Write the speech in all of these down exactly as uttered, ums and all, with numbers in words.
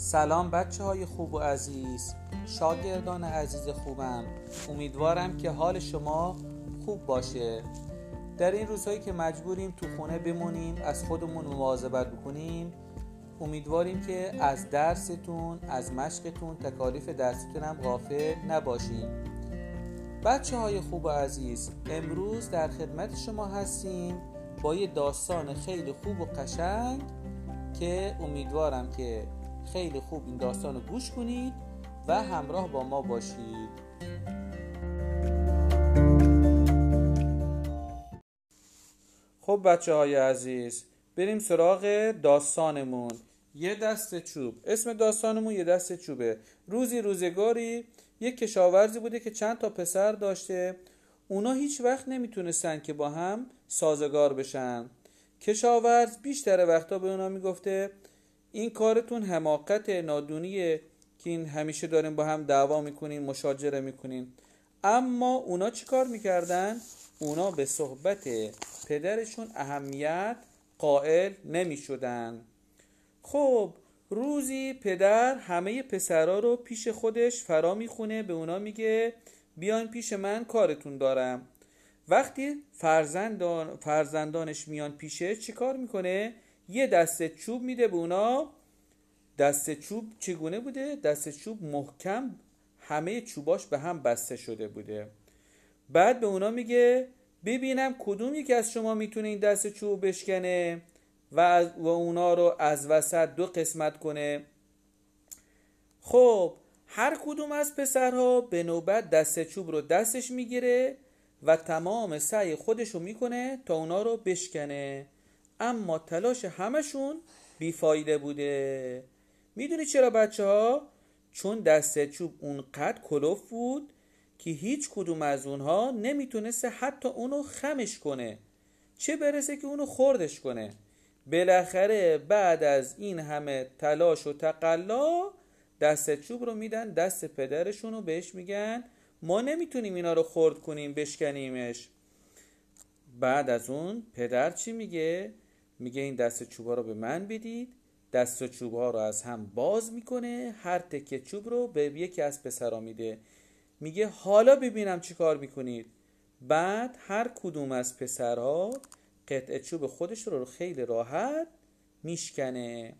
سلام بچه های خوب و عزیز، شاگردان عزیز خوبم، امیدوارم که حال شما خوب باشه. در این روزهایی که مجبوریم تو خونه بمونیم، از خودمون مواظبت بکنیم، امیدواریم که از درستون، از مشقتون، تکالیف درستون هم غافل نباشیم. بچه های خوب و عزیز، امروز در خدمت شما هستیم با یه داستان خیلی خوب و قشنگ که امیدوارم که خیلی خوب این داستان رو گوش کنید و همراه با ما باشید. خب بچه های عزیز، بریم سراغ داستانمون. یه دسته چوب. اسم داستانمون یه دسته چوبه. روزی روزگاری یک کشاورزی بوده که چند تا پسر داشته. اونا هیچ وقت نمیتونستن که با هم سازگار بشن. کشاورز بیشتر وقتا به اونا میگفته این کارتون حماقت، نادونیه که این همیشه دارین با هم دعوا میکنین، مشاجره میکنین. اما اونا چی کار میکردن؟ اونا به صحبت پدرشون اهمیت قائل نمیشدن. خب روزی پدر همه پسرها رو پیش خودش فرا میخونه، به اونا میگه بیاین پیش من، کارتون دارم. وقتی فرزندان فرزندانش میان پیشه، چی کار میکنه؟ یه دسته چوب میده به اونا. دسته چوب چگونه بوده؟ دسته چوب محکم، همه چوباش به هم بسته شده بوده. بعد به اونا میگه ببینم کدوم یکی از شما میتونه این دسته چوب بشکنه و, از و اونا رو از وسط دو قسمت کنه. خب هر کدوم از پسرها به نوبت دسته چوب رو دستش میگیره و تمام سعی خودش رو میکنه تا اونا رو بشکنه، اما تلاش همشون بیفایده بوده. میدونی چرا بچه ها؟ چون دسته چوب اونقدر کلوف بود که هیچ کدوم از اونها نمیتونست حتی اونو خمش کنه، چه برسه که اونو خوردش کنه. بالاخره بعد از این همه تلاش و تقلا، دسته چوب رو میدن دست پدرشون و بهش میگن ما نمیتونیم اینا رو خرد کنیم، بشکنیمش. بعد از اون پدر چی میگه؟ میگه این دست چوبا رو به من بدید. دست چوبا رو از هم باز میکنه، هر تکه چوب رو به یکی از پسرا میده، میگه حالا ببینم چی کار میکنید. بعد هر کدوم از پسرها قطعه چوب خودش رو خیلی راحت میشکنه.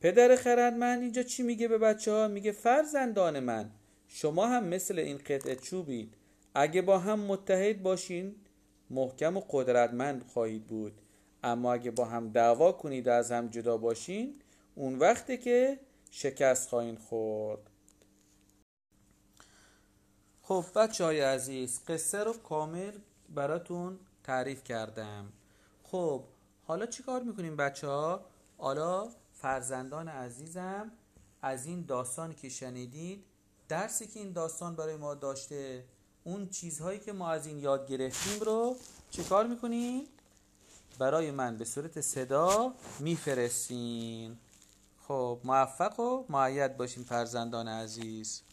پدر خردمند اینجا چی میگه به بچه ها؟ میگه فرزندان من، شما هم مثل این قطعه چوبید. اگه با هم متحد باشین محکم و قدرتمند خواهید بود، اما اگه با هم دعوا کنید و از هم جدا باشین، اون وقته که شکست خواهید خورد. خب بچه های عزیز، قصه رو کامل براتون تعریف کردم. خب حالا چی کار میکنیم بچه ها؟ حالا فرزندان عزیزم، از این داستانی که شنیدید، درسی که این داستان برای ما داشته، اون چیزهایی که ما از این یاد گرفتیم رو چیکار میکنیم؟ برای من به صورت صدا میفرستین. خب موفق و مؤید باشین فرزندان عزیز.